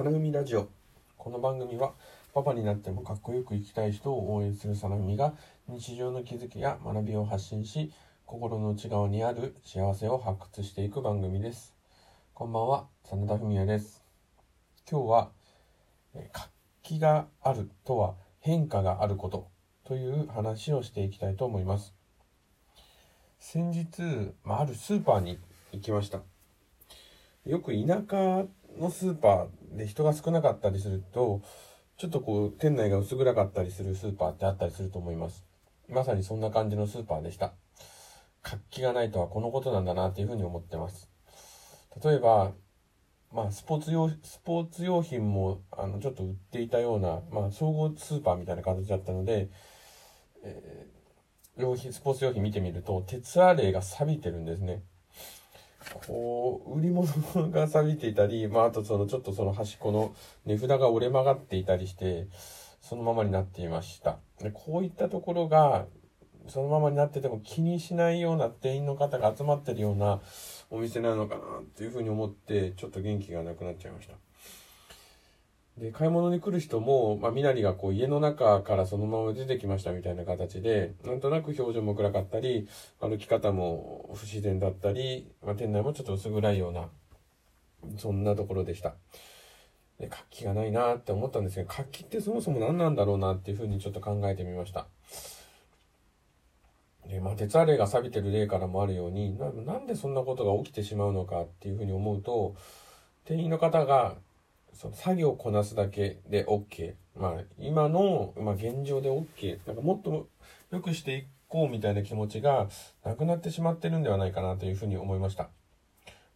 サナフミラジオ。この番組はパパになってもかっこよく生きたい人を応援するサナフミが日常の気づきや学びを発信し、心の内側にある幸せを発掘していく番組です。こんばんは、真田文也です。今日は活気があるとは変化があることという話をしていきたいと思います。先日、あるスーパーに行きました。よく田舎のスーパーで人が少なかったりすると、ちょっとこう店内が薄暗かったりするスーパーってあったりすると思います。まさにそんな感じのスーパーでした。活気がないとはこのことなんだなっていうふうに思ってます。例えば、スポーツ用品もちょっと売っていたような、総合スーパーみたいな形だったので、スポーツ用品見てみると鉄アレイが錆びてるんですね。こう売り物が錆びていたり、あとその端っこの値札が折れ曲がっていたりしてそのままになっていました。で、こういったところがそのままになってても気にしないような店員の方が集まってるようなお店なのかなっていうふうに思って、ちょっと元気がなくなっちゃいました。で、買い物に来る人も、身なりがこう家の中からそのまま出てきましたみたいな形で、なんとなく表情も暗かったり、歩き方も不自然だったり、店内もちょっと薄暗いような、そんなところでした。で、活気がないなって思ったんですけど、活気ってそもそも何なんだろうなっていうふうにちょっと考えてみました。で、鉄アレイが錆びてる例からもあるように、なんでそんなことが起きてしまうのかっていうふうに思うと、店員の方が、作業をこなすだけで OK、今の、現状で OK、 なんかもっと良くしていこうみたいな気持ちがなくなってしまってるんではないかなというふうに思いました。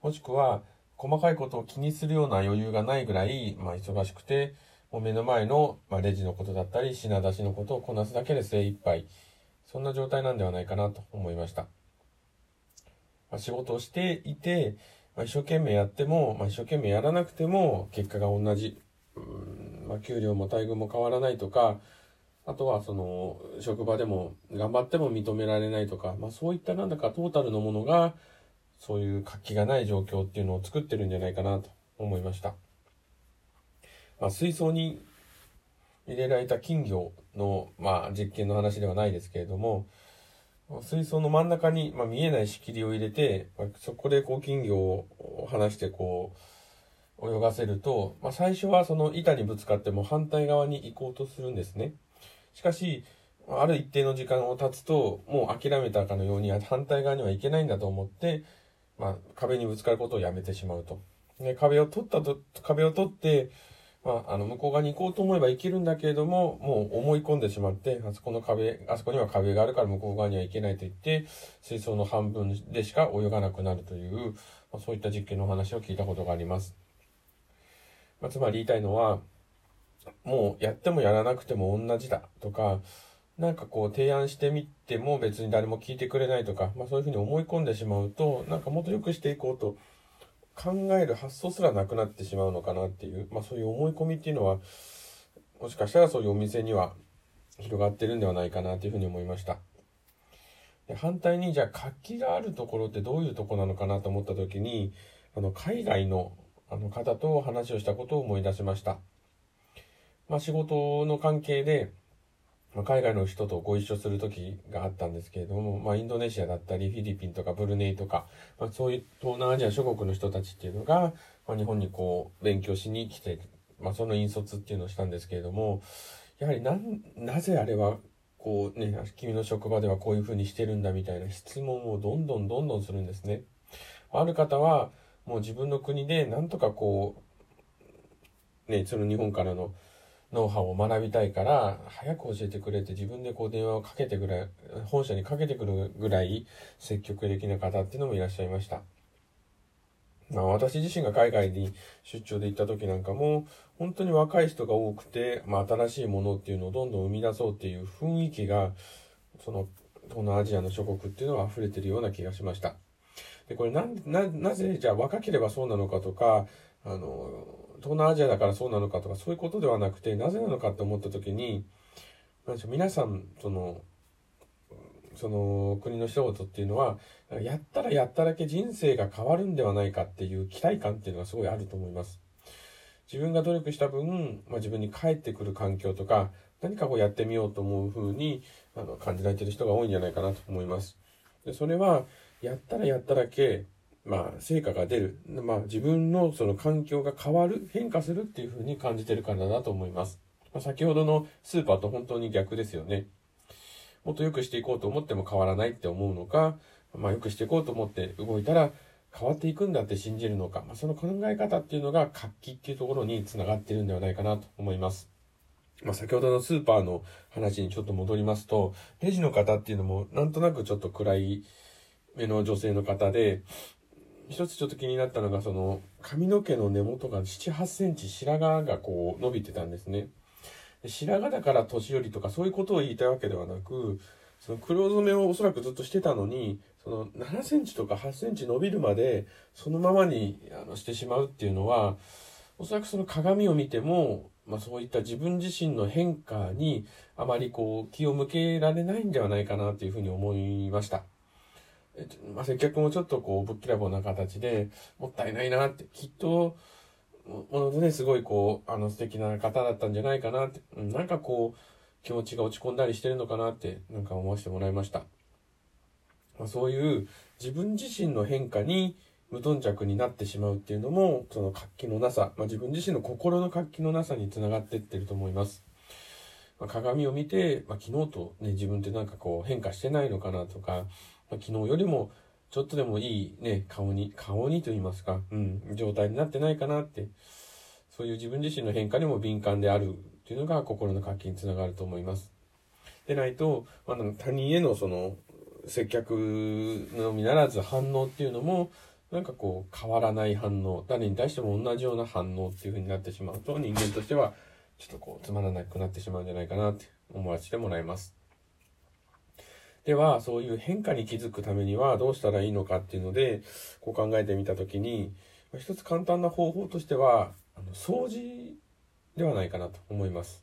もしくは細かいことを気にするような余裕がないぐらい、忙しくて、もう目の前の、レジのことだったり品出しのことをこなすだけで精一杯、そんな状態なんではないかなと思いました。仕事をしていて、一生懸命やっても、一生懸命やらなくても結果が同じ、給料も待遇も変わらないとか、あとはその職場でも頑張っても認められないとか、そういったなんだかトータルのものが、そういう活気がない状況っていうのを作ってるんじゃないかなと思いました。水槽に入れられた金魚の、実験の話ではないですけれども、水槽の真ん中に、見えない仕切りを入れて、そこでこう金魚を離してこう泳がせると、最初はその板にぶつかっても反対側に行こうとするんですね。しかし、ある一定の時間を経つと、もう諦めたかのように反対側には行けないんだと思って、壁にぶつかることをやめてしまうと。で、壁を取って、向こう側に行こうと思えば行けるんだけれども、もう思い込んでしまって、あそこには壁があるから向こう側には行けないと言って、水槽の半分でしか泳がなくなるという、そういった実験の話を聞いたことがあります。つまり言いたいのは、もうやってもやらなくても同じだとか、なんかこう提案してみても別に誰も聞いてくれないとか、そういうふうに思い込んでしまうと、なんかもっと良くしていこうと、考える発想すらなくなってしまうのかなっていう、そういう思い込みっていうのは、もしかしたらそういうお店には広がってるんではないかなというふうに思いました。で、反対に、じゃあ活気があるところってどういうところなのかなと思った時に、海外の方と話をしたことを思い出しました。仕事の関係で、海外の人とご一緒する時があったんですけれども、インドネシアだったりフィリピンとかブルネイとか、そういう東南アジア諸国の人たちっていうのが、日本にこう勉強しに来て、その引率っていうのをしたんですけれども、やはりなぜあれはこうね、君の職場ではこういうふうにしてるんだみたいな質問をどんどんするんですね。ある方はもう自分の国でなんとかこうね、その日本からのノウハウを学びたいから早く教えてくれって、自分でこう電話をかけてくれ、本社にかけてくるぐらい積極的な方っていうのもいらっしゃいました。私自身が海外に出張で行った時なんかも、本当に若い人が多くて、新しいものっていうのをどんどん生み出そうっていう雰囲気が、その東南アジアの諸国っていうのは溢れてるような気がしました。で、これなぜじゃあ若ければそうなのかとか、東南アジアだからそうなのかとか、そういうことではなくて、なぜなのかって思った時に、皆さんその国の人事っていうのは、やったらやっただけ人生が変わるんではないかっていう期待感っていうのがすごいあると思います。自分が努力した分、自分に返ってくる環境とか、何かこうやってみようと思う風に感じられている人が多いんじゃないかなと思います。で、それはやったらやっただけ、成果が出る。自分のその環境が変わる、変化するっていう風に感じてるからだと思います。先ほどのスーパーと本当に逆ですよね。もっと良くしていこうと思っても変わらないって思うのか、良くしていこうと思って動いたら変わっていくんだって信じるのか、その考え方っていうのが活気っていうところにつながってるんではないかなと思います。先ほどのスーパーの話にちょっと戻りますと、レジの方っていうのもなんとなくちょっと暗い目の女性の方で、一つちょっと気になったのが、その髪の毛の根元が7、8センチ白髪がこう伸びてたんですね。白髪だから年寄りとかそういうことを言いたいわけではなく、その黒染めをおそらくずっとしてたのに、その7センチとか8センチ伸びるまでそのままにしてしまうっていうのは、おそらくその鏡を見ても、そういった自分自身の変化にあまりこう気を向けられないんではないかなというふうに思いました。接客もちょっとこうぶっきらぼうな形で、もったいないなって、きっとものね、すごいこう素敵な方だったんじゃないかなって、なんかこう気持ちが落ち込んだりしてるのかなってなんか思わせてもらいました。そういう自分自身の変化に無頓着になってしまうっていうのも、その活気のなさ、自分自身の心の活気のなさにつながっていってると思います。鏡を見て、昨日とね、自分ってなんかこう変化してないのかなとか、昨日よりもちょっとでもいいね、顔にと言いますか、状態になってないかなって、そういう自分自身の変化にも敏感であるっていうのが心の活気につながると思います。でないと、他人へのその接客のみならず反応っていうのも、なんかこう変わらない反応、誰に対しても同じような反応っていう風になってしまうと、人間としてはちょっとこうつまらなくなってしまうんじゃないかなって思わせてもらいます。では、そういう変化に気づくためにはどうしたらいいのかっていうので、こう考えてみたときに、一つ簡単な方法としては、掃除ではないかなと思います。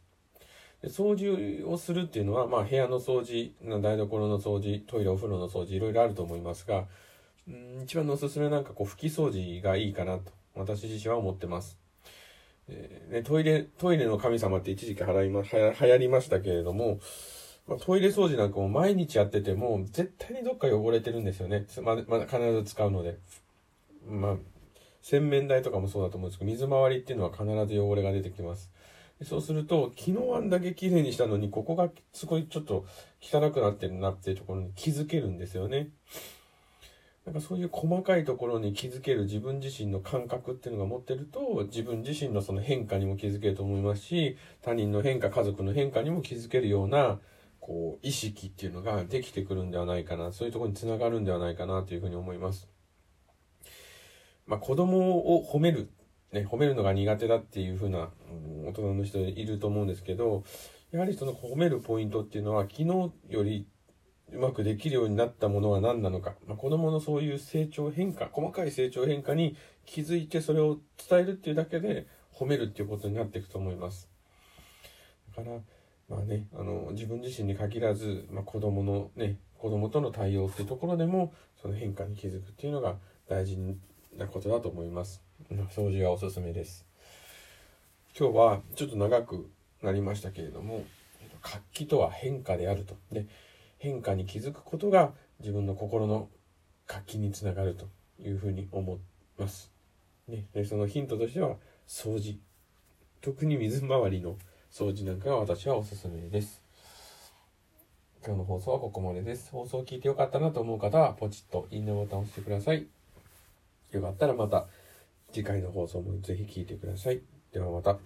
で、掃除をするっていうのは、部屋の掃除、台所の掃除、トイレ、お風呂の掃除、いろいろあると思いますが、一番のおすすめなんかこう、拭き掃除がいいかなと、私自身は思ってます。トイレの神様って一時期流行りましたけれども、トイレ掃除なんかも毎日やってても絶対にどっか汚れてるんですよね。必ず使うので。洗面台とかもそうだと思うんですけど、水回りっていうのは必ず汚れが出てきます。そうすると、昨日あんだけ綺麗にしたのに、ここがすごいちょっと汚くなってるなっていうところに気づけるんですよね。なんかそういう細かいところに気づける自分自身の感覚っていうのが持ってると、自分自身のその変化にも気づけると思いますし、他人の変化、家族の変化にも気づけるような、こう意識っていうのができてくるんではないかな、そういうところにつながるんではないかなというふうに思います。子供を褒める、褒めるのが苦手だっていうふうな、大人の人いると思うんですけど、やはりその褒めるポイントっていうのは、昨日よりうまくできるようになったものは何なのか、子供のそういう成長変化、細かい成長変化に気づいてそれを伝えるっていうだけで褒めるっていうことになっていくと思います。だから自分自身に限らず、子供との対応っていうところでも、その変化に気づくっていうのが大事なことだと思います。掃除がおすすめです。今日はちょっと長くなりましたけれども、活気とは変化であると。で、変化に気づくことが自分の心の活気につながるというふうに思います。で、そのヒントとしては、掃除。特に水回りの掃除なんかが私はおすすめです。今日の放送はここまでです。放送を聞いてよかったなと思う方は、ポチッといいねボタンを押してください。よかったらまた次回の放送もぜひ聞いてください。ではまた。